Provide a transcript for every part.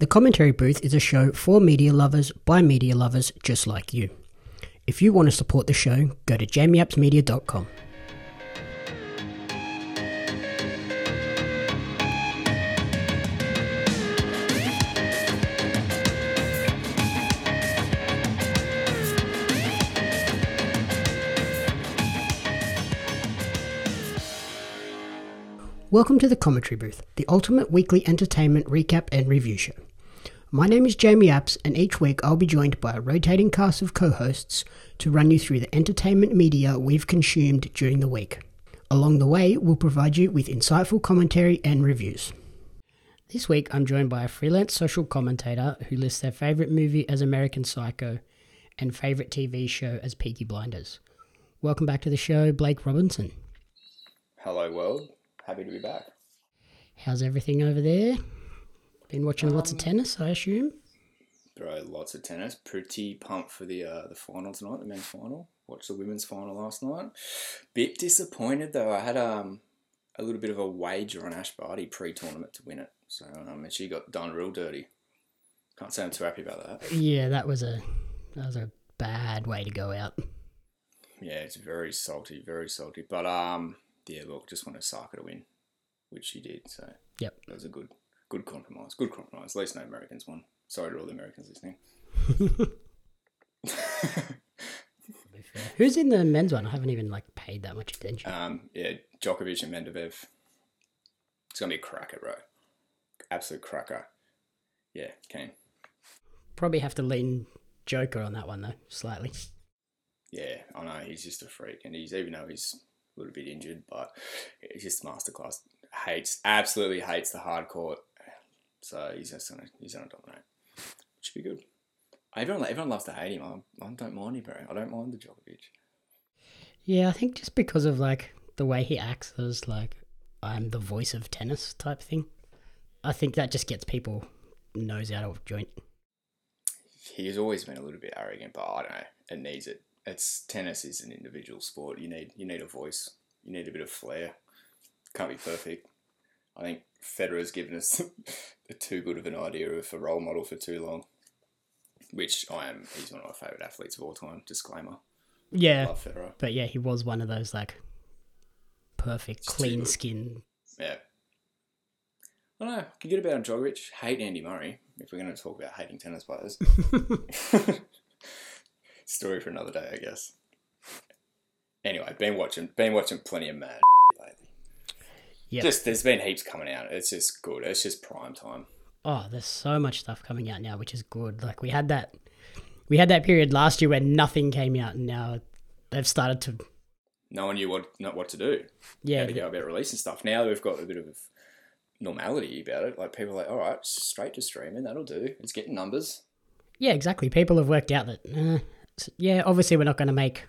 The Commentary Booth is a show for media lovers, by media lovers, just like you. If you want to support the show, go to jamieappsmedia.com. Welcome to the Commentary Booth, the ultimate weekly entertainment recap and review show. My name is Jamie Apps, and each week I'll be joined by a rotating cast of co-hosts to run you through the entertainment media we've consumed during the week. Along the way, we'll provide you with insightful commentary and reviews. This week I'm joined by a freelance social commentator who lists their favourite movie as American Psycho and favourite TV show as Peaky Blinders. Welcome back to the show, Blake Robinson. Hello, world. Happy to be back. How's everything over there? Been watching lots of tennis, I assume? Bro, lots of tennis. Pretty pumped for the final tonight, the men's final. Watched the women's final last night. Bit disappointed though. I had a little bit of a wager on Ash Barty pre-tournament to win it. So and she got done real dirty. Can't say I'm too happy about that. Yeah, that was a bad way to go out. Yeah, it's very salty, very salty. But yeah, look, just want Osaka to win, which she did. So yep, that was a good compromise. Good compromise. At least no Americans won. Sorry to all the Americans listening. Who's in the men's one? I haven't even paid that much attention. Yeah, Djokovic and Medvedev. It's gonna be a cracker, bro. Absolute cracker. Yeah, Kane. Probably have to lean Joker on that one though, slightly. Yeah, I know he's just a freak, and even though he's a little bit injured, but it's just masterclass. Absolutely hates the hard court, so he's gonna dominate, which would be good. Everyone loves to hate him. I don't mind him, bro. I don't mind the Djokovic. Yeah, I think just because of the way he acts as I'm the voice of tennis type thing, I think that just gets people nose out of joint. He's always been a little bit arrogant, but I don't know. It needs it. Tennis is an individual sport. You need a voice. You need a bit of flair. Can't be perfect. I think Federer's given us too good of an idea of a role model for too long, which he's one of my favourite athletes of all time, disclaimer. Yeah. I love Federer. But yeah, he was one of those perfect, clean skin. Yeah. I don't know. Can get about Djokovic. Hate Andy Murray, if we're going to talk about hating tennis players. Story for another day, I guess. Anyway, been watching plenty of mad lately. Yeah, just there's been heaps coming out. It's just good. It's just prime time. Oh, there's so much stuff coming out now, which is good. We had that period last year where nothing came out, and now they've started to. No one knew what to do. Yeah, how to go about releasing stuff. Now we've got a bit of normality about it. People are all right, straight to streaming. That'll do. It's getting numbers. Yeah, exactly. People have worked out that. Yeah, obviously we're not going to make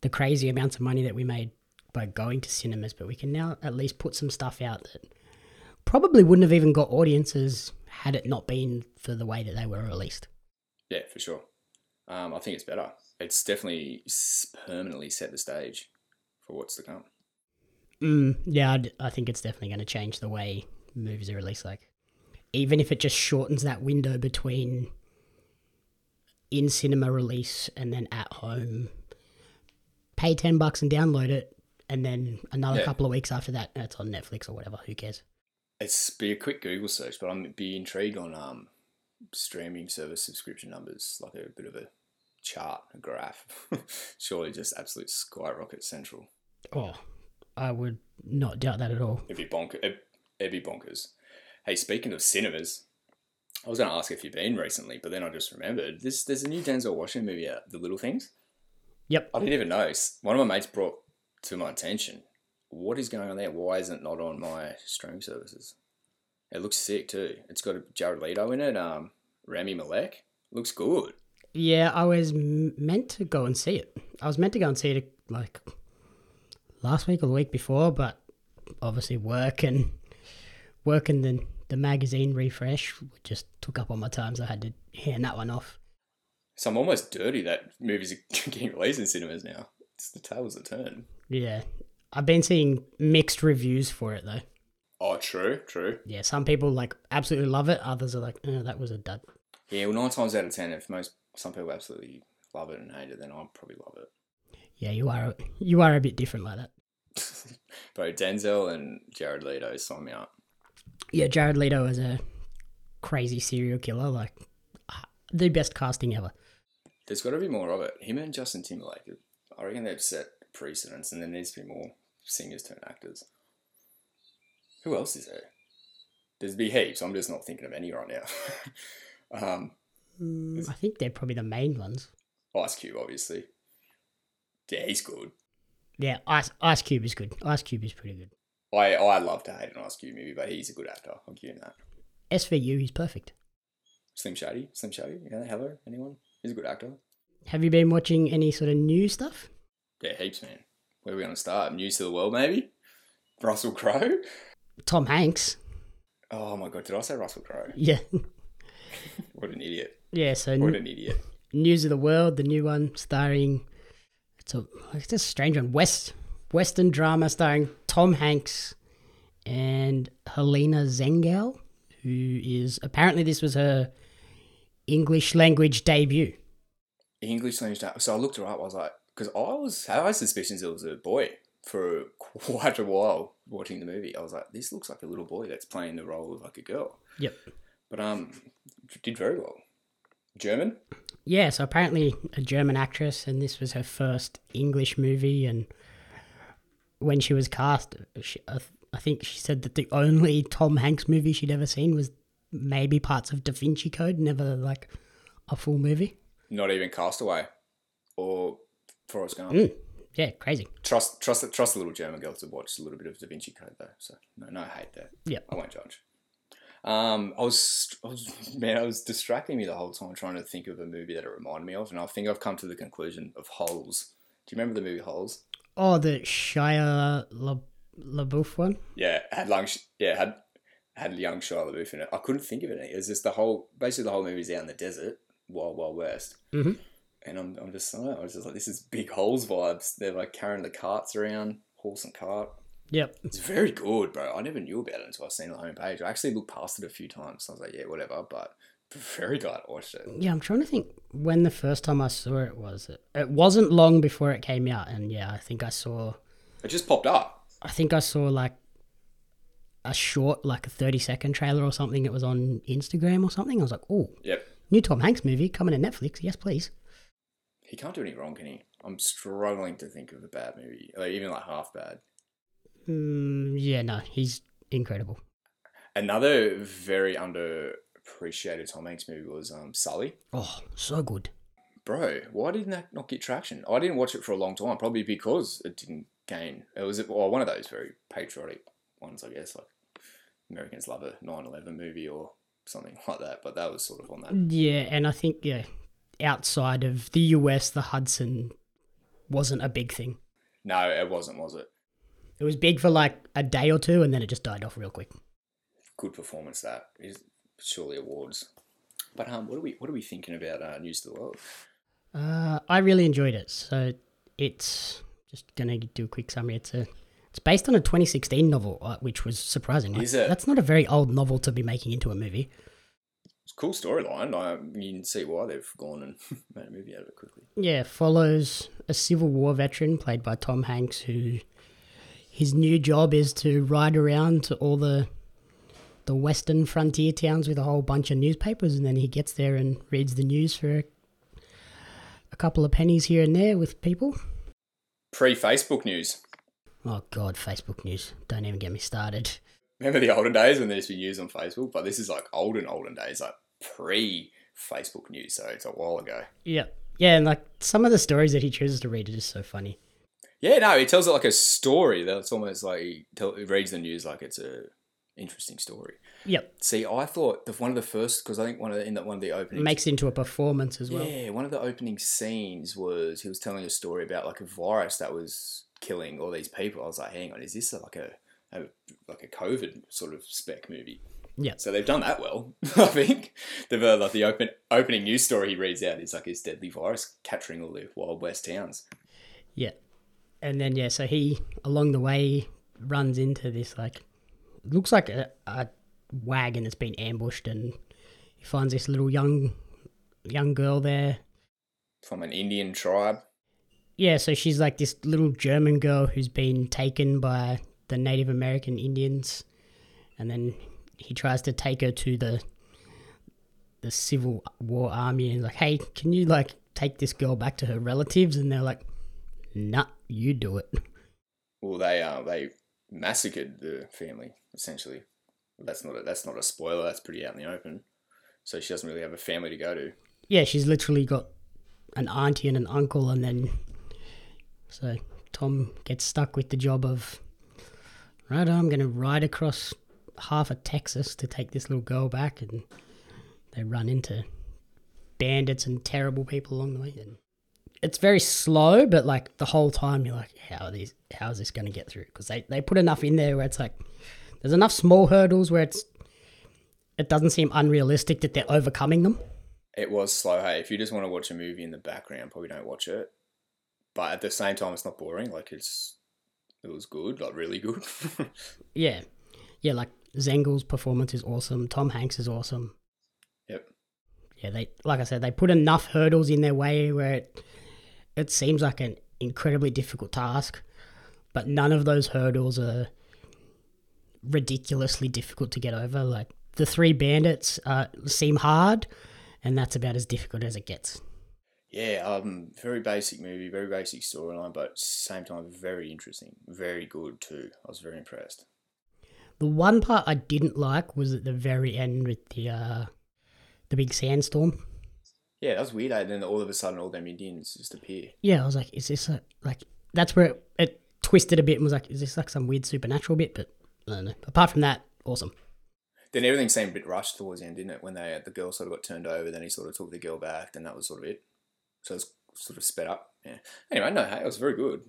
the crazy amounts of money that we made by going to cinemas, but we can now at least put some stuff out that probably wouldn't have even got audiences had it not been for the way that they were released. Yeah, for sure. I think it's better. It's definitely permanently set the stage for what's to come. Yeah, I think it's definitely going to change the way movies are released. Even if it just shortens that window between in cinema release and then at home, pay $10 and download it, and then another couple of weeks after that, it's on Netflix or whatever. Who cares? It's be a quick Google search, but I'm be intrigued on streaming service subscription numbers, a bit of a chart, a graph. Surely just absolute skyrocket central. Oh, I would not doubt that at all. It'd be bonkers. Hey, speaking of cinemas, I was going to ask if you've been recently, but then I just remembered. There's a new Denzel Washington movie out, The Little Things. Yep. I didn't even know. One of my mates brought to my attention, what is going on there? Why isn't it not on my streaming services? It looks sick too. It's got Jared Leto in it, Rami Malek. Looks good. Yeah, I was meant to go and see it. I was meant to go and see it last week or the week before, but obviously work and then the magazine refresh just took up all my time, so I had to hand that one off. So I'm almost dirty that movies are getting released in cinemas now. It's the tables that turn. Yeah. I've been seeing mixed reviews for it, though. Oh, true, true. Yeah, some people like absolutely love it. Others are like, oh, that was a dud. Yeah, well, 9 times out of 10, if some people absolutely love it and hate it, then I'll probably love it. Yeah, you are a bit different like that. Bro, Denzel and Jared Leto sign me up. Yeah, Jared Leto is a crazy serial killer, like the best casting ever. There's got to be more of it. Him and Justin Timberlake, I reckon they've set precedents, and there needs to be more singers turned actors. Who else is there? There's be heaps. I'm just not thinking of any right now. I think they're probably the main ones. Ice Cube, obviously. Yeah, he's good. Yeah, Ice Cube is good. Ice Cube is pretty good. I love to hate an Ice Cube movie, but he's a good actor. I'll give him that. SVU, he's perfect. Slim Shady. Yeah, hello, anyone? He's a good actor. Have you been watching any sort of new stuff? Yeah, heaps, man. Where are we going to start? News of the World, maybe? Russell Crowe? Tom Hanks. Oh, my God. Did I say Russell Crowe? Yeah. What an idiot. Yeah, so... What an idiot. News of the World, the new one starring... It's a strange one. Western drama starring Tom Hanks and Helena Zengel, who is... Apparently, this was her English-language debut. So I looked her up. I was like... Because I had suspicions it was a boy for quite a while watching the movie. I was like, this looks like a little boy that's playing the role of like a girl. Yep. But did very well. German? Yeah, so apparently a German actress, and this was her first English movie. And when she was cast, I think she said that the only Tom Hanks movie she'd ever seen was maybe parts of Da Vinci Code, never like a full movie. Not even Castaway or... Forrest Gump. Yeah, crazy. Trust the little German girl to watch a little bit of Da Vinci Code though. So no hate there. Yeah, I won't judge. I was distracting me the whole time trying to think of a movie that it reminded me of, and I think I've come to the conclusion of Holes. Do you remember the movie Holes? Oh, the Shia LaBeouf one. Yeah, had young Shia LaBeouf in it. I couldn't think of it. It was just the whole movie is out in the desert, Wild West. Mm-hmm. And I was just like, this is big Holes vibes. They're like carrying the carts around, horse and cart. Yep. It's very good, bro. I never knew about it until I seen the homepage. I actually looked past it a few times. So I was like, yeah, whatever. But very glad I watched it. Yeah, I'm trying to think when the first time I saw it was. It wasn't long before it came out. And yeah, I think I saw... It just popped up. I think I saw like a short, like a 30-second trailer or something. It was on Instagram or something. I was like, oh, yep. New Tom Hanks movie coming to Netflix. Yes, please. He can't do any wrong, can he? I'm struggling to think of a bad movie, like even like half bad. Yeah, no, he's incredible. Another very underappreciated Tom Hanks movie was Sully. Oh, so good. Bro, why didn't that not get traction? I didn't watch it for a long time, probably because it didn't gain. It was one of those very patriotic ones, I guess, like Americans love a 9/11 movie or something like that, but that was sort of on that. Yeah, and I think, yeah. Outside of the US, the Hudson wasn't a big thing. No, it wasn't, was it? It was big for like a day or two, and then it just died off real quick. Good performance, that is surely awards. But what are we thinking about News of the World? I really enjoyed it. So it's just gonna do a quick summary. It's based on a 2016 novel, which was surprising. Is it? That's not a very old novel to be making into a movie. It's a cool storyline. You can see why they've gone and made a movie out of it quickly. Yeah, follows a Civil War veteran played by Tom Hanks who his new job is to ride around to all the western frontier towns with a whole bunch of newspapers, and then he gets there and reads the news for a couple of pennies here and there with people. Pre-Facebook news. Oh, God, Facebook news. Don't even get me started. Remember the olden days when there used to be news on Facebook? But this is like olden days, like pre-Facebook news, so it's a while ago. Yeah. Yeah, and like some of the stories that he chooses to read are just so funny. Yeah, no, he tells it like a story. That's almost like he reads the news like it's a interesting story. Yep. See, I thought one of the first, because I think one of the opening... Makes it into a performance as well. Yeah, one of the opening scenes was he was telling a story about like a virus that was killing all these people. I was like, hang on, is this like a COVID sort of spec movie? Yeah. So they've done that well, I think. Like the opening news story he reads out is like his deadly virus capturing all the Wild West towns. Yeah. And then, yeah, so he, along the way, runs into this like looks like a wagon that's been ambushed, and he finds this little young girl there. From an Indian tribe? Yeah, so she's like this little German girl who's been taken by the Native American Indians, and then he tries to take her to the Civil War Army, and like, hey, can you like take this girl back to her relatives? And they're like, nah, you do it. Well, they massacred the family essentially. That's not a spoiler. That's pretty out in the open. So she doesn't really have a family to go to. Yeah, she's literally got an auntie and an uncle, and then so Tom gets stuck with the job of, right, I'm going to ride across half of Texas to take this little girl back, and they run into bandits and terrible people along the way. And it's very slow, but like the whole time you're like, how is this going to get through? Because they put enough in there where it's like there's enough small hurdles where it doesn't seem unrealistic that they're overcoming them. It was slow. Hey, if you just want to watch a movie in the background, probably don't watch it. But at the same time, it's not boring. Like it was good, like really good. yeah. Like Zengel's performance is awesome. Tom Hanks is awesome. Yep. Yeah, they, like I said, they put enough hurdles in their way where it seems like an incredibly difficult task, but none of those hurdles are ridiculously difficult to get over. Like the three bandits seem hard, and that's about as difficult as it gets. Yeah, very basic movie, very basic storyline, but at the same time, very interesting, very good too. I was very impressed. The one part I didn't like was at the very end with the big sandstorm. Yeah, that was weird. And then all of a sudden, all them Indians just appear. Yeah, I was like, is this like, that's where it twisted a bit and was like, is this like some weird supernatural bit? But I don't know. Apart from that, awesome. Then everything seemed a bit rushed towards the end, didn't it? When the girl sort of got turned over, then he sort of took the girl back, then that was sort of it. So it's sort of sped up. Yeah. Anyway, no, hey, it was very good.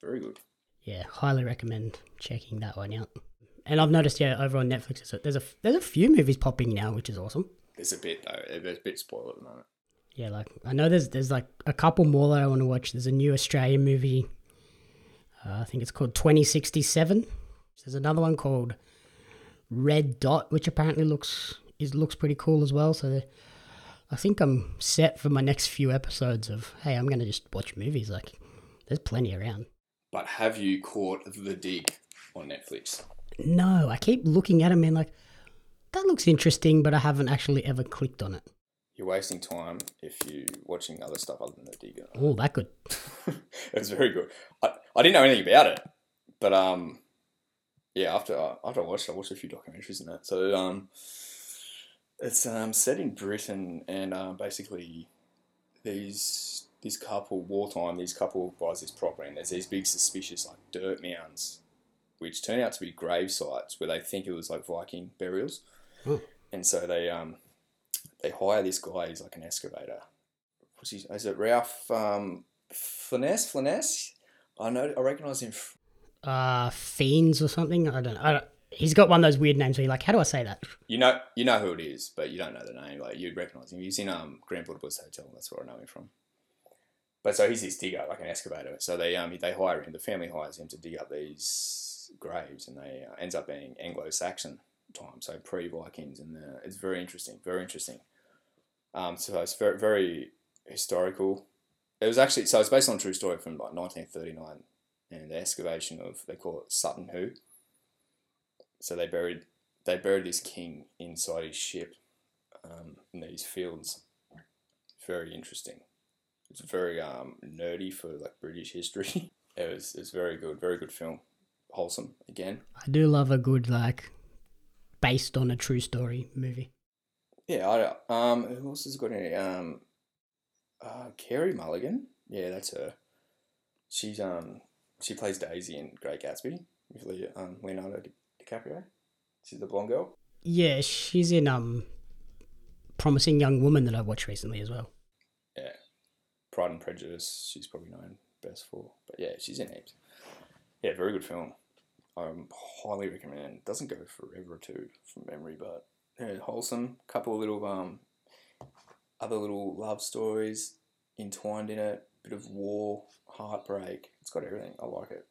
Very good. Yeah, highly recommend checking that one out. And I've noticed, yeah, over on Netflix, there's a few movies popping now, which is awesome. There's a bit, though. There's a bit spoiled at the moment. Yeah, like, I know there's like a couple more that I want to watch. There's a new Australian movie. I think it's called 2067. There's another one called Red Dot, which apparently looks pretty cool as well, so I think I'm set for my next few episodes of, hey, I'm going to just watch movies. Like, there's plenty around. But have you caught The Dig on Netflix? No, I keep looking at it and like, that looks interesting, but I haven't actually ever clicked on it. You're wasting time if you're watching other stuff other than The Dig. Oh, that good. It was very good. I didn't know anything about it, but yeah, after I watched a few documentaries in that. So it's set in Britain, and basically this couple buys this property, and there's these big suspicious like dirt mounds, which turn out to be grave sites where they think it was like Viking burials. Ooh. And so they hire this guy who's like an excavator. Is it Ralph Fiennes? I know, I recognise him. Fiennes or something. I don't know. He's got one of those weird names where you're like, how do I say that? You know who it is, but you don't know the name. Like, you'd recognise him. He's in Grand Budapest Hotel. That's where I know him from. But so he's this digger, like an excavator. So they hire him. The family hires him to dig up these graves, and they ends up being Anglo-Saxon time, so pre-Vikings, and it's very interesting. Very interesting. So it's very, very historical. It was actually so it's based on a true story from like 1939. And the excavation of, they call it Sutton Hoo. So they buried this king inside his ship in these fields. Very interesting. It's very nerdy for like British history. It's very good film. Wholesome again. I do love a good like based on a true story movie. Yeah, who else has got any? Kerry Mulligan. Yeah, that's her. She's She plays Daisy in Great Gatsby with Leonardo Caprio. She's the blonde girl. Yeah, she's in Promising Young Woman that I watched recently as well. Yeah. Pride and Prejudice, she's probably known best for. But yeah, she's in it. Yeah, very good film. I highly recommend it. It doesn't go forever too from memory, but yeah, wholesome. Couple of little other little love stories entwined in it. Bit of war, heartbreak. It's got everything. I like it.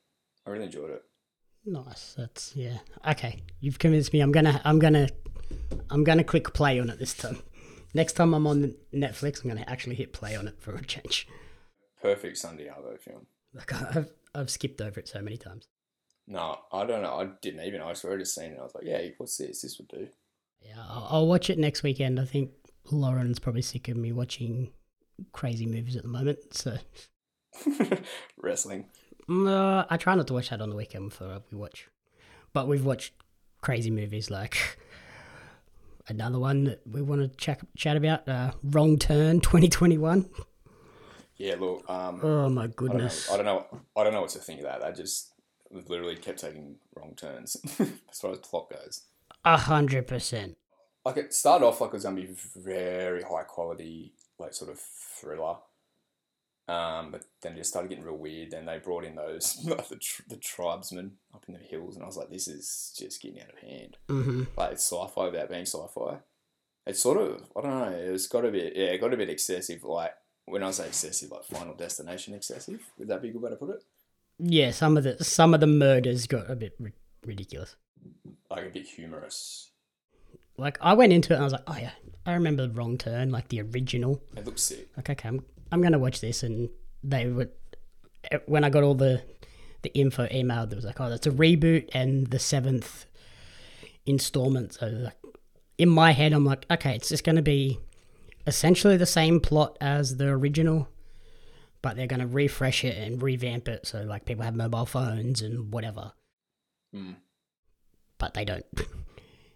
I really enjoyed it. Nice. That's yeah. Okay, you've convinced me. I'm gonna click play on it this time. Next time I'm on Netflix, I'm gonna actually hit play on it for a change. Perfect Sunday Arvo film. Like I've skipped over it so many times. No, I don't know. I didn't even. I swear I just seen it. I was like, yeah, what's this? This would do. Yeah, I'll watch it next weekend. I think Lauren's probably sick of me watching crazy movies at the moment. So wrestling. No, I try not to watch that on the weekend before we watch. But we've watched crazy movies like another one that we want to chat about, Wrong Turn 2021. Yeah, look. Oh my goodness. I don't know what to think of that. I just literally kept taking wrong turns as far as plot goes. 100%. Like it started off like it was going to be very high quality, like sort of thriller. But then it just started getting real weird. Then they brought in those, like the tribesmen up in the hills. And I was like, this is just getting out of hand. Mm-hmm. Like it's sci-fi without being sci-fi. It's sort of, I don't know, it's got a bit, yeah, it got a bit excessive. Like when I say excessive, like Final Destination excessive, would that be a good way to put it? Yeah. Some of the murders got a bit ridiculous. Like a bit humorous. Like I went into it and I was like, oh yeah, I remember the Wrong Turn, like the original. It looks sick. Like, okay, I'm going to watch this, and they would, when I got all the info emailed, it was like, oh, that's a reboot and the 7th installment. So like, in my head, I'm like, okay, it's just going to be essentially the same plot as the original, but they're going to refresh it and revamp it so like people have mobile phones and whatever. Mm. But they don't.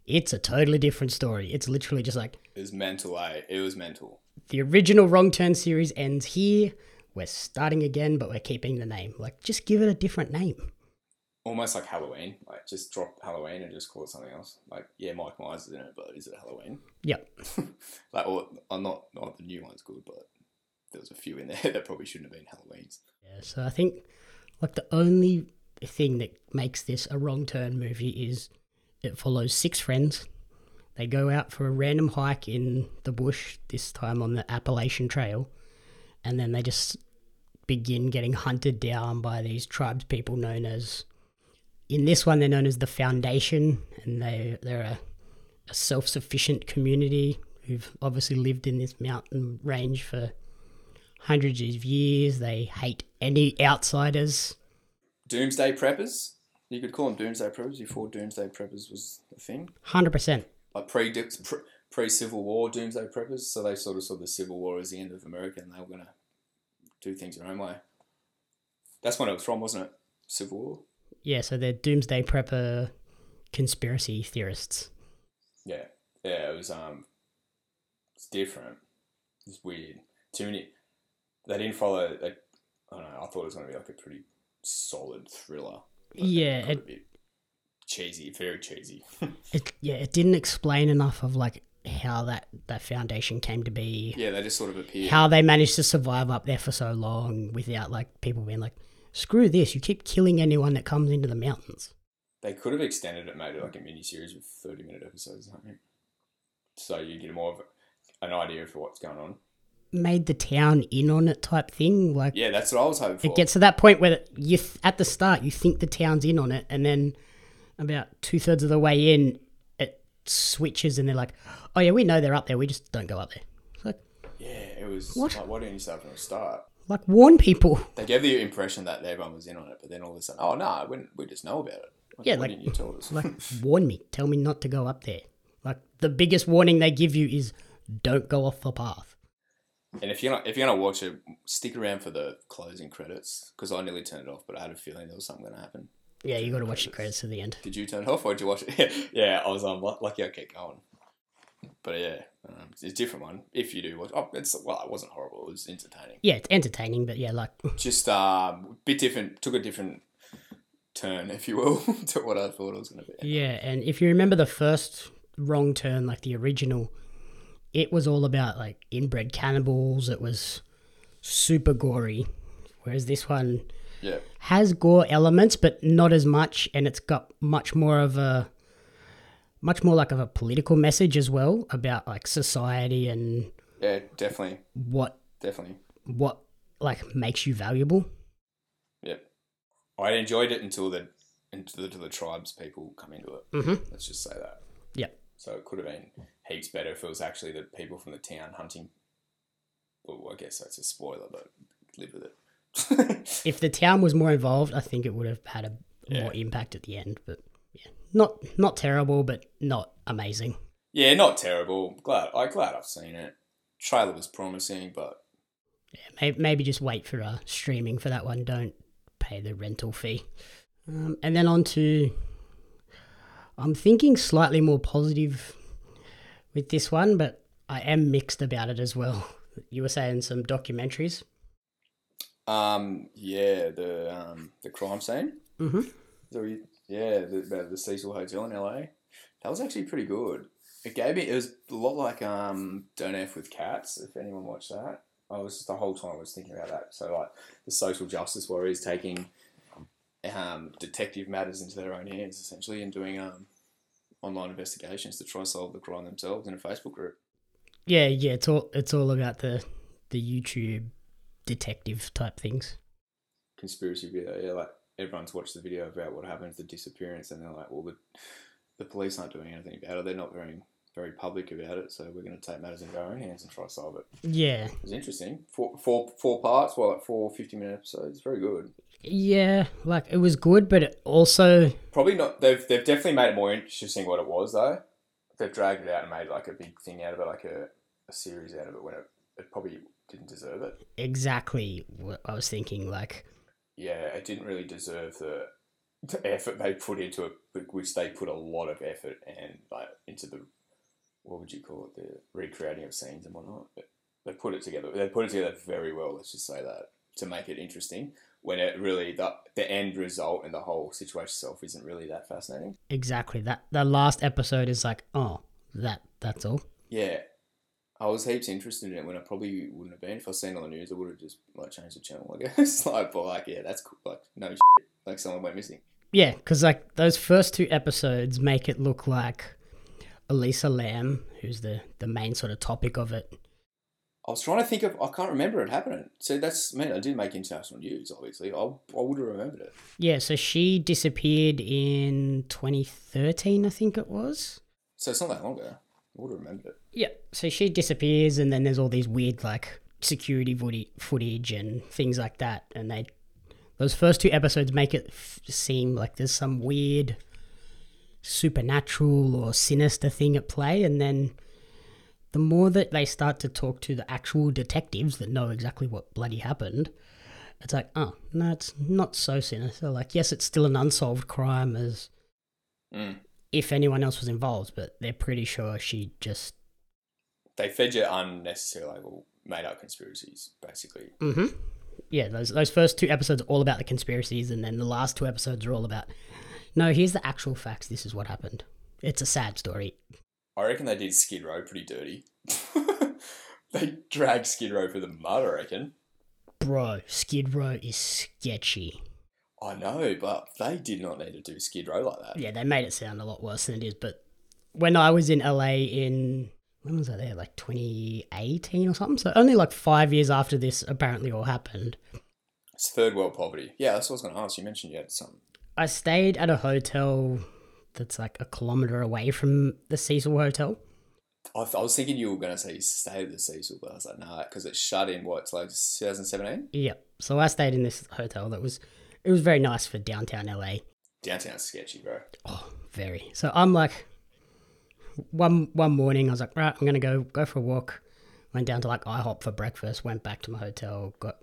It's a totally different story. It's literally just like... It was mental, eh? It was mental. The original Wrong Turn series ends here. We're starting again, but we're keeping the name. Like, just give it a different name. Almost like Halloween. Like, just drop Halloween and just call it something else. Like, yeah, Mike Myers is in it, but is it Halloween? Yep. Like, or not the new one's good, but there was a few in there that probably shouldn't have been Halloweens. Yeah, so I think, like, the only thing that makes this a Wrong Turn movie is... It follows 6 friends. They go out for a random hike in the bush, this time on the Appalachian Trail, and then they just begin getting hunted down by these tribes people known as... In this one, they're known as the Foundation, and they're a self-sufficient community who've obviously lived in this mountain range for hundreds of years. They hate any outsiders. Doomsday preppers? You could call them doomsday preppers before doomsday preppers was a thing. 100%. Like pre-Civil War doomsday preppers. So they sort of saw the Civil War as the end of America and they were going to do things their own way. That's when it was from, wasn't it? Civil War? Yeah, so they're doomsday prepper conspiracy theorists. Yeah. Yeah, it was it's different. It's weird. Too many... They didn't follow... I don't know. I thought it was going to be like a pretty solid thriller. Like yeah, it cheesy, very cheesy. It didn't explain enough of like how that foundation came to be. Yeah, they just sort of appeared. How they managed to survive up there for so long without like people being like, "Screw this! You keep killing anyone that comes into the mountains." They could have extended it, made it like a mini series with 30-minute episodes, I think. So you get more of an idea of what's going on. Made the town in on it type thing, like yeah, that's what I was hoping for. It gets to that point where you at the start you think the town's in on it, and then about 2/3 of the way in, it switches, and they're like, "Oh yeah, we know they're up there. We just don't go up there." It's like, yeah, it was. What? Like, why didn't you start from the start? Like warn people. They gave the impression that everyone was in on it, but then all of a sudden, oh no, we just know about it. Why didn't you tell us? Like warn me, tell me not to go up there. Like the biggest warning they give you is don't go off the path. And if you're gonna watch it, stick around for the closing credits because I nearly turned it off, but I had a feeling there was something gonna happen. Yeah, you got to watch the credits to the end. Did you turn it off or did you watch it? Yeah, I was lucky I kept going. But yeah, it's a different one. If you do watch, it wasn't horrible. It was entertaining. Yeah, it's entertaining, but yeah, like just a bit different. Took a different turn, if you will, to what I thought it was gonna be. Yeah, and if you remember the first Wrong Turn, like the original. It was all about, like, inbred cannibals. It was super gory, whereas this one has gore elements, but not as much, and it's got much more like a political message as well about, like, society and... Yeah, definitely. What, like, makes you valuable. Yeah. I enjoyed it until the and to the tribes people come into it. Mm-hmm. Let's just say that. Yeah. So it could have been heaps better if it was actually the people from the town hunting. Well, I guess that's a spoiler, but live with it. If the town was more involved, I think it would have had a more impact at the end. But yeah, not terrible, but not amazing. Yeah, not terrible. Glad I've seen it. Trailer was promising, but yeah, maybe just wait for streaming for that one. Don't pay the rental fee. And then on to, I'm thinking slightly more positive with this one, but I am mixed about it as well. You were saying some documentaries. Yeah, the crime scene. Mm-hmm. The Cecil Hotel in LA. That was actually pretty good. It was a lot like Don't F with Cats, if anyone watched that. I was just the whole time I was thinking about that. So like the social justice warriors taking detective matters into their own hands essentially and doing online investigations to try solve the crime themselves in a Facebook group. Yeah, it's all about the YouTube detective type things. Conspiracy video, yeah, like everyone's watched the video about what happened to the disappearance and they're like, well, the police aren't doing anything about it. They're not very, very public about it, so we're going to take matters into our own hands and try to solve it. Yeah. It was interesting. Four parts, well, like 4 50-minute episodes. Very good. Yeah, like it was good, but it also... Probably not... They've definitely made it more interesting what it was, though. They've dragged it out and made like a big thing out of it, like a series out of it when it probably didn't deserve it. Exactly what I was thinking, like... Yeah, it didn't really deserve the effort they put into it, which they put a lot of effort and like into the... What would you call it? The recreating of scenes and whatnot. But they put it together. They put it together very well, let's just say that, to make it interesting. When it really, the end result and the whole situation itself isn't really that fascinating. Exactly. The last episode is like, oh, that's all. Yeah. I was heaps interested in it when I probably wouldn't have been. If I seen it on the news, I would have just like changed the channel, I guess. Yeah, that's cool. Like, no shit. Like, someone went missing. Yeah, because like those first two episodes make it look like Elisa Lam, who's the main sort of topic of it. I was trying to think of... I can't remember it happening. So that's... Man, I did make international news, obviously. I would have remembered it. Yeah, so she disappeared in 2013, I think it was. So it's not that long ago. I would have remembered it. Yeah, so she disappears and then there's all these weird, like, security footage and things like that. And those first two episodes make it seem like there's some weird supernatural or sinister thing at play, and then... The more that they start to talk to the actual detectives that know exactly what bloody happened, it's like, oh, no, it's not so sinister. Like, yes, it's still an unsolved crime as if anyone else was involved, but they're pretty sure she just... They fed you unnecessarily made-up conspiracies, basically. Mm-hmm. Yeah, those first two episodes are all about the conspiracies, and then the last two episodes are all about, no, here's the actual facts, this is what happened. It's a sad story. I reckon they did Skid Row pretty dirty. They dragged Skid Row for the mud, I reckon. Bro, Skid Row is sketchy. I know, but they did not need to do Skid Row like that. Yeah, they made it sound a lot worse than it is, but when I was in LA when was I there, like 2018 or something? So only like 5 years after this apparently all happened. It's third world poverty. Yeah, that's what I was going to ask. You mentioned you had something. I stayed at a hotel... that's like a kilometre away from the Cecil Hotel. I was thinking you were going to say you stayed at the Cecil, but I was like, nah, because it shut in, it's like 2017? Yep. So I stayed in this hotel it was very nice for downtown LA. Downtown's sketchy, bro. Oh, very. So I'm like, one morning I was like, right, I'm going to go for a walk. Went down to like IHOP for breakfast, went back to my hotel, got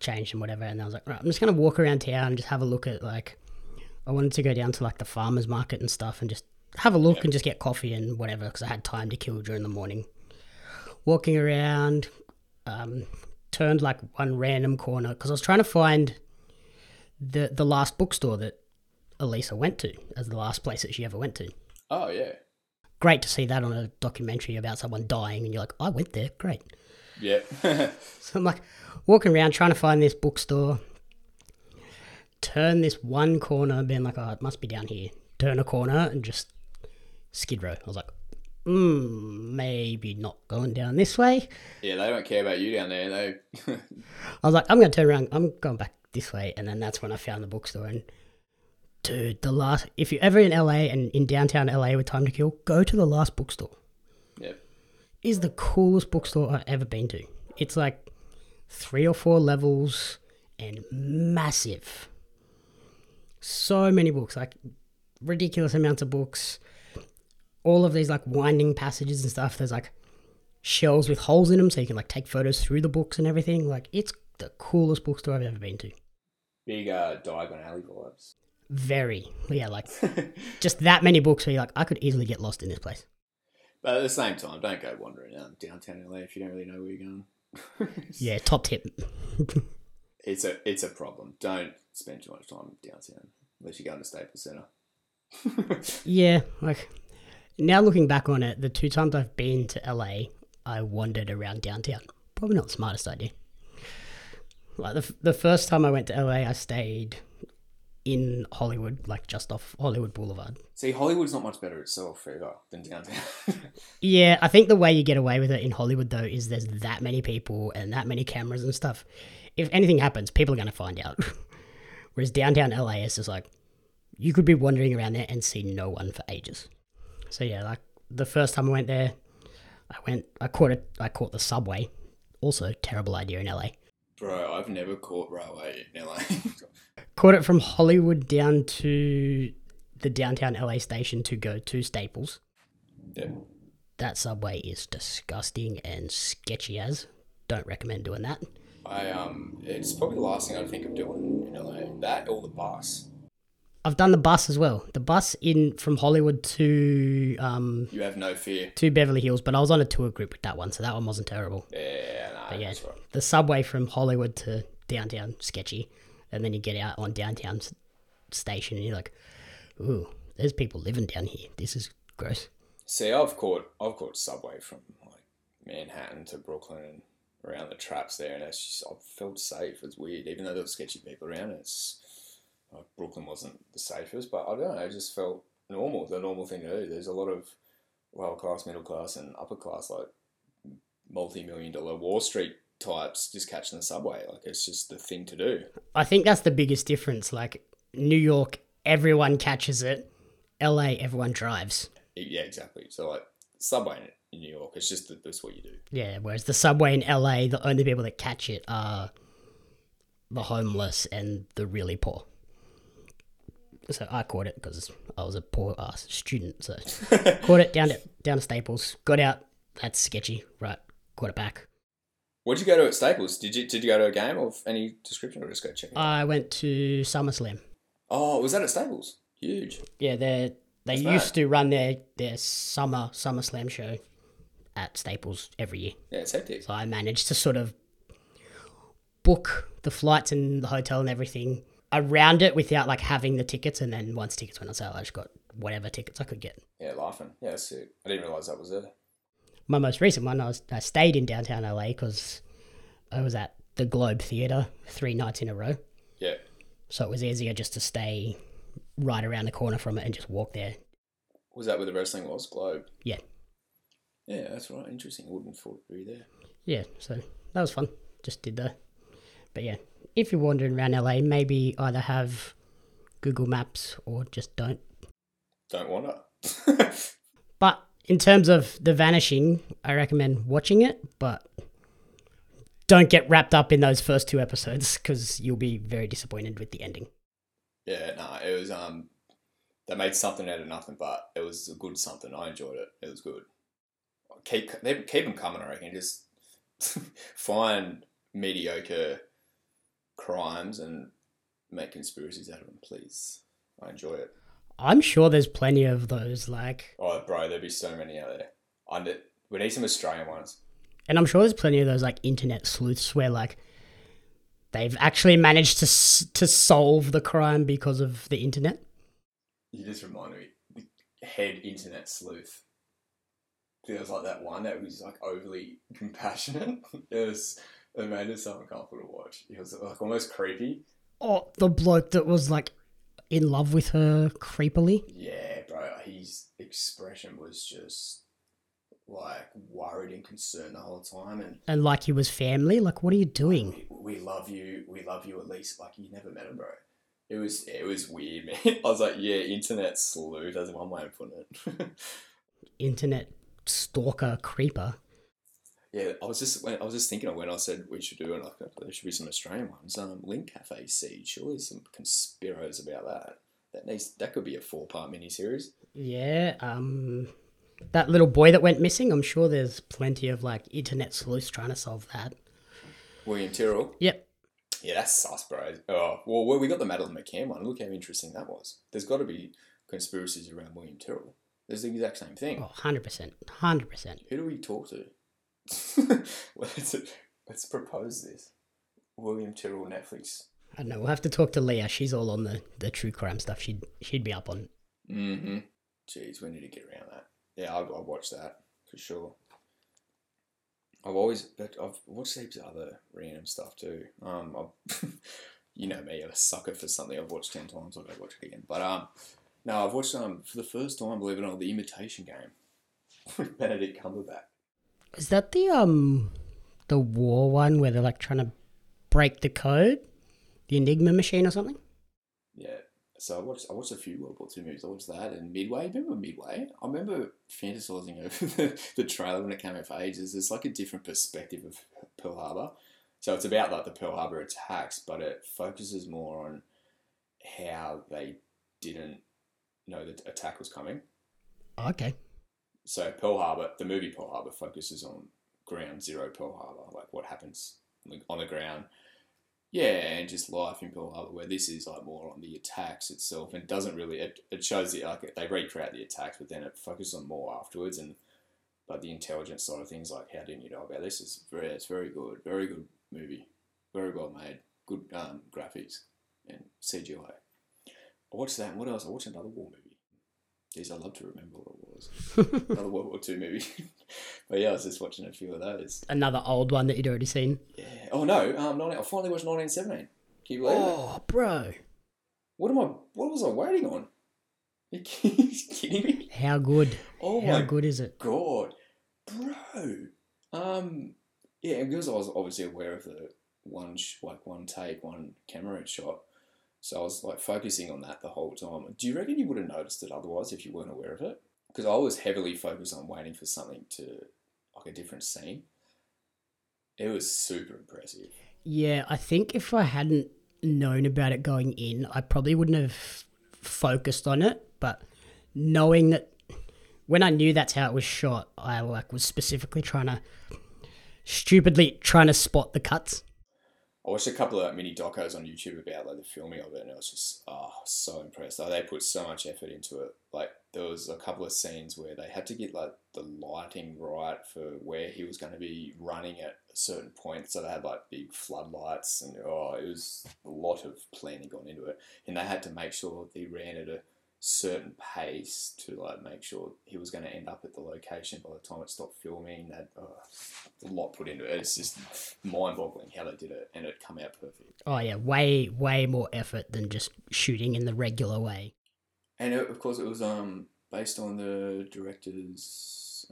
changed and whatever. And I was like, right, I'm just going to walk around town and just have a look at like, I wanted to go down to like the farmer's market and stuff and just have a look and just get coffee and whatever because I had time to kill during the morning. Walking around, turned like one random corner because I was trying to find the last bookstore that Elisa went to as the last place that she ever went to. Oh, yeah. Great to see that on a documentary about someone dying and you're like, I went there, great. Yeah. So I'm like walking around trying to find this bookstore. Turn this one corner, being like, oh, it must be down here. Turn a corner and just Skid Row. I was like, maybe not going down this way. Yeah, they don't care about you down there. They... I was like, I'm going to turn around. I'm going back this way. And then that's when I found the bookstore and dude, the last, if you're ever in LA and in downtown LA with time to kill, go to the Last bookstore. Yep. Is the coolest bookstore I've ever been to. It's like 3 or 4 levels and massive. So many books, like ridiculous amounts of books. All of these like winding passages and stuff. There's like shelves with holes in them so you can like take photos through the books and everything. Like it's the coolest bookstore I've ever been to. Big Diagon Alley vibes. Very. Yeah, like just that many books where you're like, I could easily get lost in this place. But at the same time, don't go wandering out downtown LA if you don't really know where you're going. Yeah, top tip. It's a problem. Don't spend too much time downtown unless you're going to Staples Center. Yeah, like now looking back on it, the 2 times I've been to LA, I wandered around downtown. Probably not the smartest idea. Like the first time I went to LA, I stayed in Hollywood, like just off Hollywood Boulevard. See, Hollywood's not much better itself either than downtown. Yeah, I think the way you get away with it in Hollywood though is there's that many people and that many cameras and stuff. If anything happens, people are going to find out. Whereas downtown LA is just like, you could be wandering around there and see no one for ages. So yeah, like the first time I went there, I caught the subway. Also, terrible idea in LA. Bro, I've never caught railway in LA. Caught it from Hollywood down to the downtown LA station to go to Staples. Yeah. That subway is disgusting and sketchy as. Don't recommend doing that. It's probably the last thing I think of doing in LA. That or the bus. I've done the bus as well. The bus from Hollywood to you have no fear to Beverly Hills, but I was on a tour group with that one, so that one wasn't terrible. Yeah, that's right. The subway from Hollywood to downtown, sketchy, and then you get out on downtown station, and you're like, "Ooh, there's people living down here. This is gross." See, I've caught subway from like Manhattan to Brooklyn and around the traps there, and I felt safe. It's weird, even though there were sketchy people around. It's Brooklyn wasn't the safest, but I don't know, I just felt normal, the normal thing to do. There's a lot of lower class, middle class and upper class, like multi-million-dollar Wall Street types just catching the subway. Like it's just the thing to do. I think that's the biggest difference. Like New York, everyone catches it. LA, everyone drives. Yeah, exactly. So like subway in New York, it's just that's what you do. Yeah, whereas the subway in LA, the only people that catch it are the homeless and the really poor. So I caught it because I was a poor ass student. So caught it down to Staples. Got out. That's sketchy, right? Caught it back. Where'd you go to at Staples? Did you go to a game of any description, or just go check it out? I went to SummerSlam. Oh, was that at Staples? Huge. Yeah, they used to run their SummerSlam show at Staples every year. Yeah, it's hectic. So I managed to sort of book the flights and the hotel and everything around it without like having the tickets, and then once tickets went on sale I just got whatever tickets I could get. Yeah, laughing. Yeah, that's it. I didn't realise that was there. My most recent one, I stayed in downtown LA because I was at the Globe Theatre 3 nights in a row. Yeah. So it was easier just to stay right around the corner from it and just walk there. Was that where the wrestling was? Globe? Yeah. Yeah, that's right. Interesting. Wooden fort through there. Yeah, so that was fun. Just did that. But yeah, if you're wandering around LA, maybe either have Google Maps or just don't. Don't wander. But in terms of The Vanishing, I recommend watching it, but don't get wrapped up in those first 2 episodes because you'll be very disappointed with the ending. Yeah, no, it was, they made something out of nothing, but it was a good something. I enjoyed it. It was good. Keep them coming, I reckon. Just find mediocre crimes and make conspiracies out of them, please. I enjoy it. I'm sure there's plenty of those, like... Oh, bro, there'd be so many out there. We need some Australian ones. And I'm sure there's plenty of those, like, internet sleuths where, like, they've actually managed to solve the crime because of the internet. You just reminded me. Head internet sleuth. There was, like, that one that was, like, overly compassionate. It was... It made it so uncomfortable to watch. It was like almost creepy. Oh, the bloke that was like in love with her creepily. Yeah, bro. His expression was just like worried and concerned the whole time. And like he was family. Like, what are you doing? We love you. We love you, Elise. Like, you never met him, bro. It was weird, man. I was like, yeah, internet sleuth. That's one way of putting it. Internet stalker creeper. Yeah, I was just thinking of when I said we should do it. Like, there should be some Australian ones. Link Cafe Siege. Surely there's some conspiros about that. That could be a 4-part miniseries. Yeah. That little boy that went missing. I'm sure there's plenty of like internet sleuths trying to solve that. William Tyrrell. Yep. Yeah, that's sus, bro. Oh, well, we got the Madeleine McCann one. Look how interesting that was. There's got to be conspiracies around William Tyrrell. There's the exact same thing. Oh, 100%. 100%. Who do we talk to? Let's propose this. William Tyrrell Netflix. I don't know. We'll have to talk to Leah. She's all on the true crime stuff. She'd be up on. Mm-hmm. Jeez, we need to get around that. Yeah, I'll watch that for sure. I've watched heaps of other random stuff too. You know me, I'm a sucker for something I've watched 10 times. I'll go watch it again. But no, I've watched for the first time, believe it or not, The Imitation Game with Benedict Cumberbatch. Is that the war one where they're like trying to break the code, the Enigma machine or something? Yeah. So I watched a few World War II movies. I watched that and Midway. Remember Midway? I remember fantasizing over the trailer when it came out for ages. It's like a different perspective of Pearl Harbor. So it's about like the Pearl Harbor attacks, but it focuses more on how they didn't know the attack was coming. Okay. So Pearl Harbor, the movie Pearl Harbor focuses on Ground Zero Pearl Harbor, like what happens on the ground. Yeah, and just life in Pearl Harbor, where this is like more on the attacks itself, and doesn't really it shows the like they recreate the attacks, but then it focuses on more afterwards, and like the intelligence side of things, like how didn't you know about this? It's very good movie, very well made, good graphics and CGI. I watched that. And what else? I watched another war movie. Jeez, I love to remember what it was. Another World War II movie. But yeah, I was just watching a few of those. Another old one that you'd already seen? Yeah. Oh, no. I finally watched 1917. Can you believe it? Oh, bro. What was I waiting on? Are you kidding me? How good? Oh, how good is it? God. Bro. Yeah, because I was obviously aware of the one take, one camera shot. So I was like focusing on that the whole time. Do you reckon you would have noticed it otherwise if you weren't aware of it? Because I was heavily focused on waiting for something to, like a different scene. It was super impressive. Yeah, I think if I hadn't known about it going in, I probably wouldn't have focused on it. But knowing that, when I knew that's how it was shot, I like was specifically stupidly trying to spot the cuts. I watched a couple of mini docos on YouTube about like the filming of it, and I was just so impressed. Like, they put so much effort into it. Like there was a couple of scenes where they had to get like the lighting right for where he was going to be running at a certain point. So they had like big floodlights, and it was a lot of planning gone into it. And they had to make sure they ran at a certain pace to like make sure he was going to end up at the location by the time it stopped filming. That a lot put into it. It's just mind-boggling how they did it, and it come out perfect. Oh yeah, way more effort than just shooting in the regular way. And of course it was based on the director's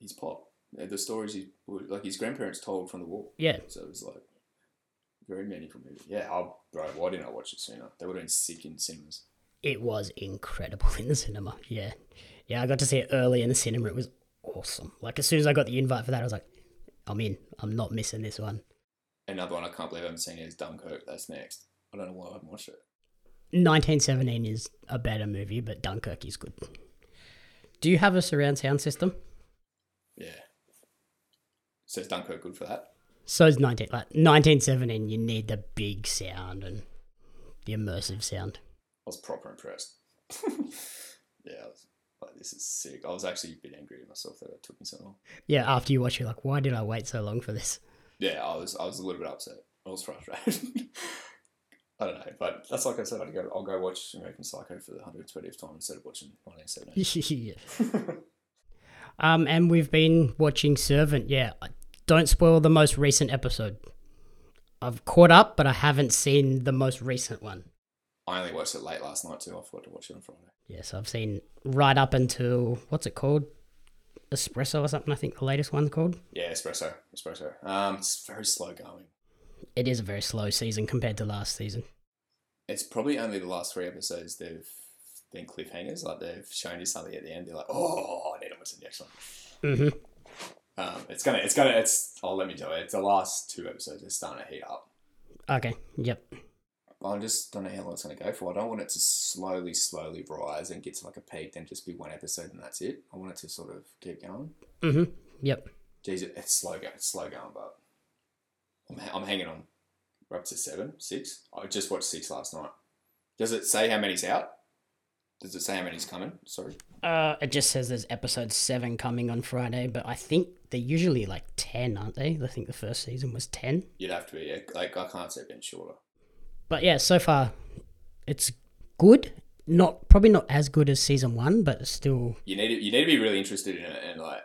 his pop, the stories he like his grandparents told from the war. Yeah, so it was like very meaningful movie. Yeah, bro, why didn't I watch it sooner? They would have been sick in cinemas. It was incredible in the cinema, yeah. Yeah, I got to see it early in the cinema. It was awesome. Like, as soon as I got the invite for that, I was like, I'm in. I'm not missing this one. Another one I can't believe I haven't seen is Dunkirk. That's next. I don't know why I haven't watched it. 1917 is a better movie, but Dunkirk is good. Do you have a surround sound system? Yeah. So is Dunkirk good for that? So is 1917. You need the big sound and the immersive sound. I was proper impressed. Yeah, I was like, this is sick. I was actually a bit angry at myself that it took me so long. Yeah, after you watch it, you're like, why did I wait so long for this? Yeah, I was a little bit upset. I was frustrated. I don't know, but that's like I said, I'll go watch American Psycho for the 120th time instead of watching 1917. And we've been watching Servant. Yeah, don't spoil the most recent episode. I've caught up, but I haven't seen the most recent one. I only watched it late last night too. I forgot to watch it on Friday. Yeah, so I've seen right up until, what's it called? Espresso or something, I think the latest one's called. Yeah, Espresso. It's very slow going. It is a very slow season compared to last season. it's probably only the last three episodes they've been cliffhangers. Like, they've shown you something at the end. They're like, oh, I need to watch the next one. Mm-hmm. Let me tell you, it's the last two episodes. It's starting to heat up. Okay. Yep. I just don't know how long it's going to go for. I don't want it to slowly rise and get to like a peak, then just be one episode and that's it. I want it to sort of keep going. Mm-hmm. Yep. Jeez, it's slow going, but I'm hanging on. We're up to 7, 6. I just watched 6 last night. Does it say how many's out? Does it say how many's coming? Sorry. It just says there's episode 7 coming on Friday, but I think they're usually like 10, aren't they? I think the first season was 10. You'd have to be, yeah. Like, I can't say it's been shorter. But yeah, so far it's good. Probably not as good as season 1, but it's still. You need to be really interested in it and like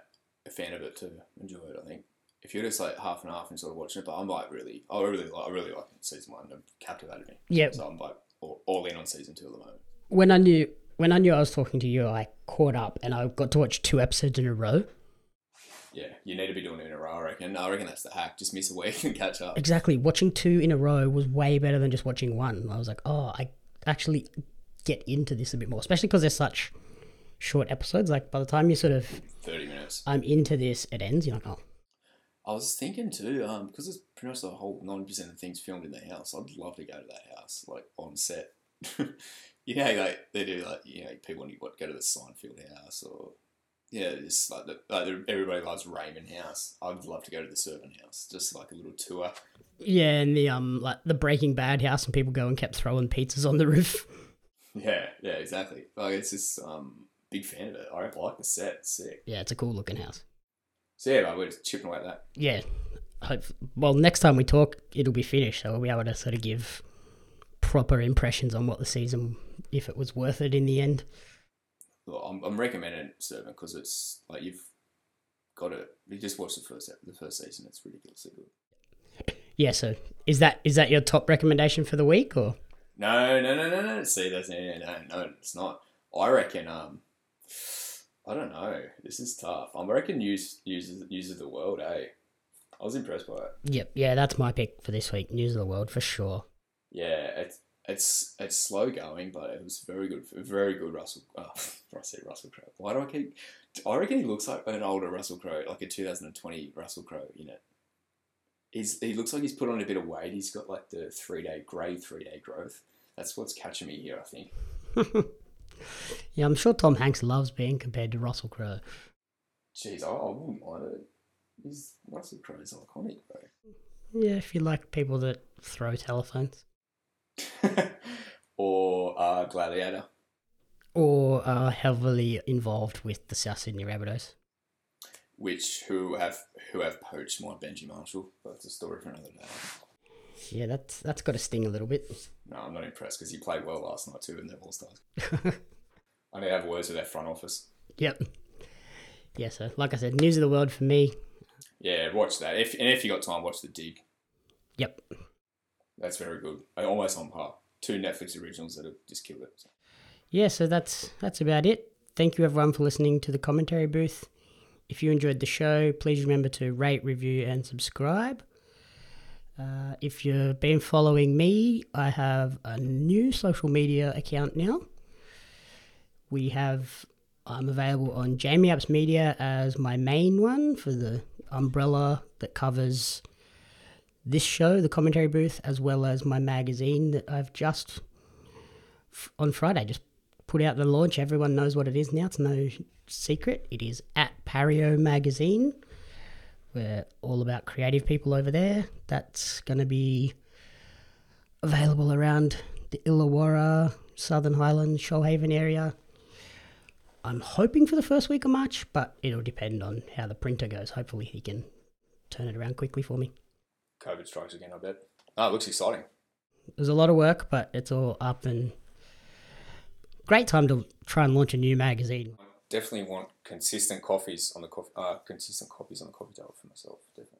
a fan of it to enjoy it. I think if you're just like half and half and sort of watching it, but I'm like I really like season 1. It captivated me. Yeah. So I'm like all in on season 2 at the moment. When I knew I was talking to you, I caught up and I got to watch 2 episodes in a row. Yeah, you need to be doing it in a row, I reckon. I reckon that's the hack. Just miss a week and catch up. Exactly. Watching 2 in a row was way better than just watching 1. I was like, oh, I actually get into this a bit more, especially because they're such short episodes. Like, by the time you sort of 30 minutes, I'm into this, it ends. You're like, oh. I was thinking too, because it's pretty much the whole 90% of things filmed in the house. I'd love to go to that house, like on set. You know, like they do, like, you know, people need to go to the Seinfeld house or. Yeah, just like everybody loves Raymond House. I'd love to go to the Servant House, just like a little tour. Yeah, and the like the Breaking Bad house, and people go and kept throwing pizzas on the roof. Yeah, exactly. Like, it's just big fan of it. I like the set. It's sick. Yeah, it's a cool looking house. So yeah, like, we're just chipping away at that. Yeah, well, next time we talk, it'll be finished, so we'll be able to sort of give proper impressions on what the season, if it was worth it in the end. Well, I'm recommending Servant because it's like you've got it. You just watched the first season. It's ridiculously good. Yeah. So is that your top recommendation for the week or? No. See, that's no. It's not. I reckon. I don't know. This is tough. I reckon News of the World. Eh? I was impressed by it. Yep. Yeah. That's my pick for this week. News of the World for sure. Yeah. It's slow going, but it was very good Russell. I say Russell Crowe. Why do I keep? I reckon he looks like an older Russell Crowe, like a 2020 Russell Crowe in it. He looks like he's put on a bit of weight. He's got like the three-day growth. That's what's catching me here, I think. Yeah, I'm sure Tom Hanks loves being compared to Russell Crowe. Jeez, I wouldn't mind it. Russell Crowe is iconic, bro. Yeah, if you like people that throw telephones. Or Gladiator. Or heavily involved with the South Sydney Rabbitohs. Who have poached my Benji Marshall. That's a story for another day. Yeah, that's got to sting a little bit. No, I'm not impressed because he played well last night too in their All-Stars. I need to have words with their front office. Yep. Yeah, so like I said, News of the World for me. Yeah, watch that. If you got time, watch The Dig. Yep. That's very good. Almost on par. 2 Netflix originals that have just killed it. Yeah, so that's about it. Thank you, everyone, for listening to the commentary booth. If you enjoyed the show, please remember to rate, review, and subscribe. If you've been following me, I have a new social media account now. I'm available on Jamie Apps Media as my main one for the umbrella that covers this show, the commentary booth, as well as my magazine that I've just, on Friday, just put out the launch. Everyone knows what it is now. It's no secret. It is at Pario Magazine. We're all about creative people over there. That's going to be available around the Illawarra, Southern Highlands, Shoalhaven area. I'm hoping for the first week of March, but it'll depend on how the printer goes. Hopefully he can turn it around quickly for me. COVID strikes again, I bet. Oh, it looks exciting. It was a lot of work, but it's all up and great time to try and launch a new magazine. I definitely want consistent coffees on the coffee table for myself. Definitely.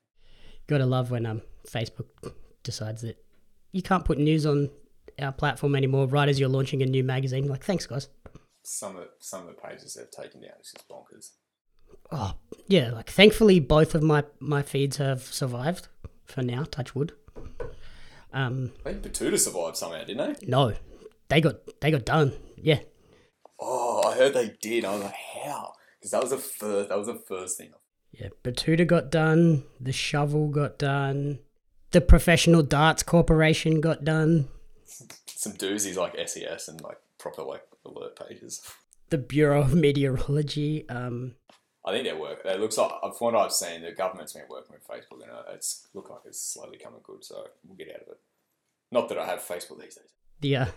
Gotta love when Facebook decides that you can't put news on our platform anymore right as you're launching a new magazine. Like, thanks, guys. Some of the pages they've taken down is just bonkers. Oh, yeah. Like, thankfully, both of my feeds have survived. For now, touch wood. I think Batuta survived somehow, didn't they? No, they got done. Yeah. Oh, I heard they did. I was like, how? Because that was the first thing. Yeah, Batuta got done. The shovel got done. The Professional Darts Corporation got done. Some doozies like SES and like proper like alert pages. The Bureau of Meteorology. I think their work. It looks like, from what I've seen, the government's been working with Facebook, and it's look like it's slowly coming good. So we'll get out of it. Not that I have Facebook these days. The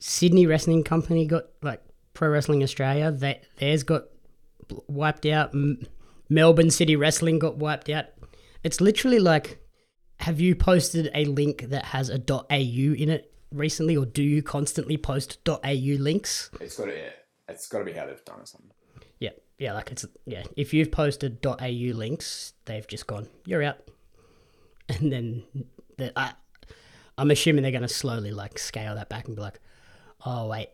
Sydney Wrestling Company got like Pro Wrestling Australia. Theirs got wiped out. Melbourne City Wrestling got wiped out. It's literally like, have you posted a link that has a .au in it recently, or do you constantly post .au links? It's got to be how they've done or something. Yeah, like it's yeah. If you've posted .au links, they've just gone, you're out, and then I'm assuming they're going to slowly like scale that back and be like, oh wait,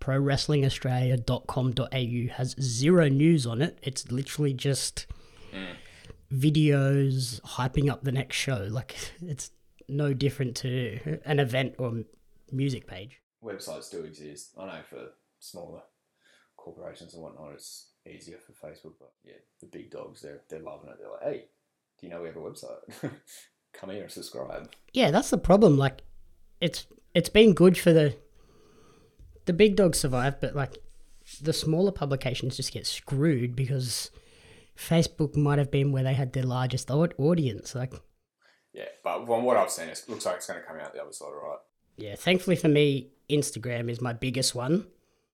prowrestlingaustralia.com.au has zero news on it. It's literally just videos hyping up the next show. Like it's no different to an event or music page. Websites do exist. I know for smaller corporations and whatnot, it's easier for Facebook, but yeah, the big dogs, they're loving it. They're like, hey, do you know we have a website? Come here and subscribe. Yeah, that's the problem. Like, it's been good for the big dogs survive, but like the smaller publications just get screwed because Facebook might have been where they had their largest audience. Like, yeah, but from what I've seen, it looks like it's going to come out the other side, right? Yeah, thankfully for me, Instagram is my biggest one.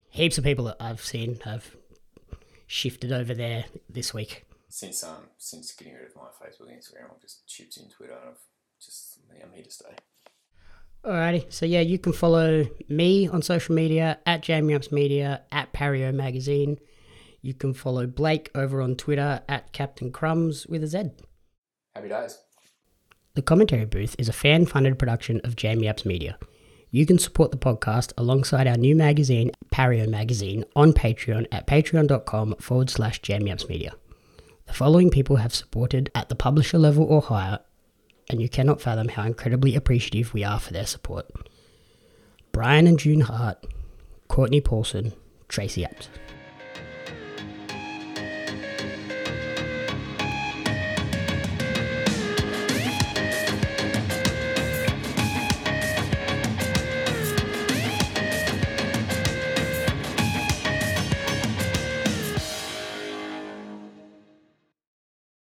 Heaps of people that I've seen have shifted over there this week. Since getting rid of my Facebook and Instagram, I've just chipped in Twitter, and I'm here to stay. Alrighty, so yeah, you can follow me on social media, at Jamie Apps Media, at Pario Magazine. You can follow Blake over on Twitter at Captain Crumbs with a Z. Happy days. The Commentary Booth is a fan-funded production of Jamie Apps Media. You can support the podcast alongside our new magazine, Pario Magazine, on Patreon at patreon.com/Jamie Apps Media. The following people have supported at the publisher level or higher, and you cannot fathom how incredibly appreciative we are for their support. Brian and June Hart, Courtney Paulson, Tracy Apps.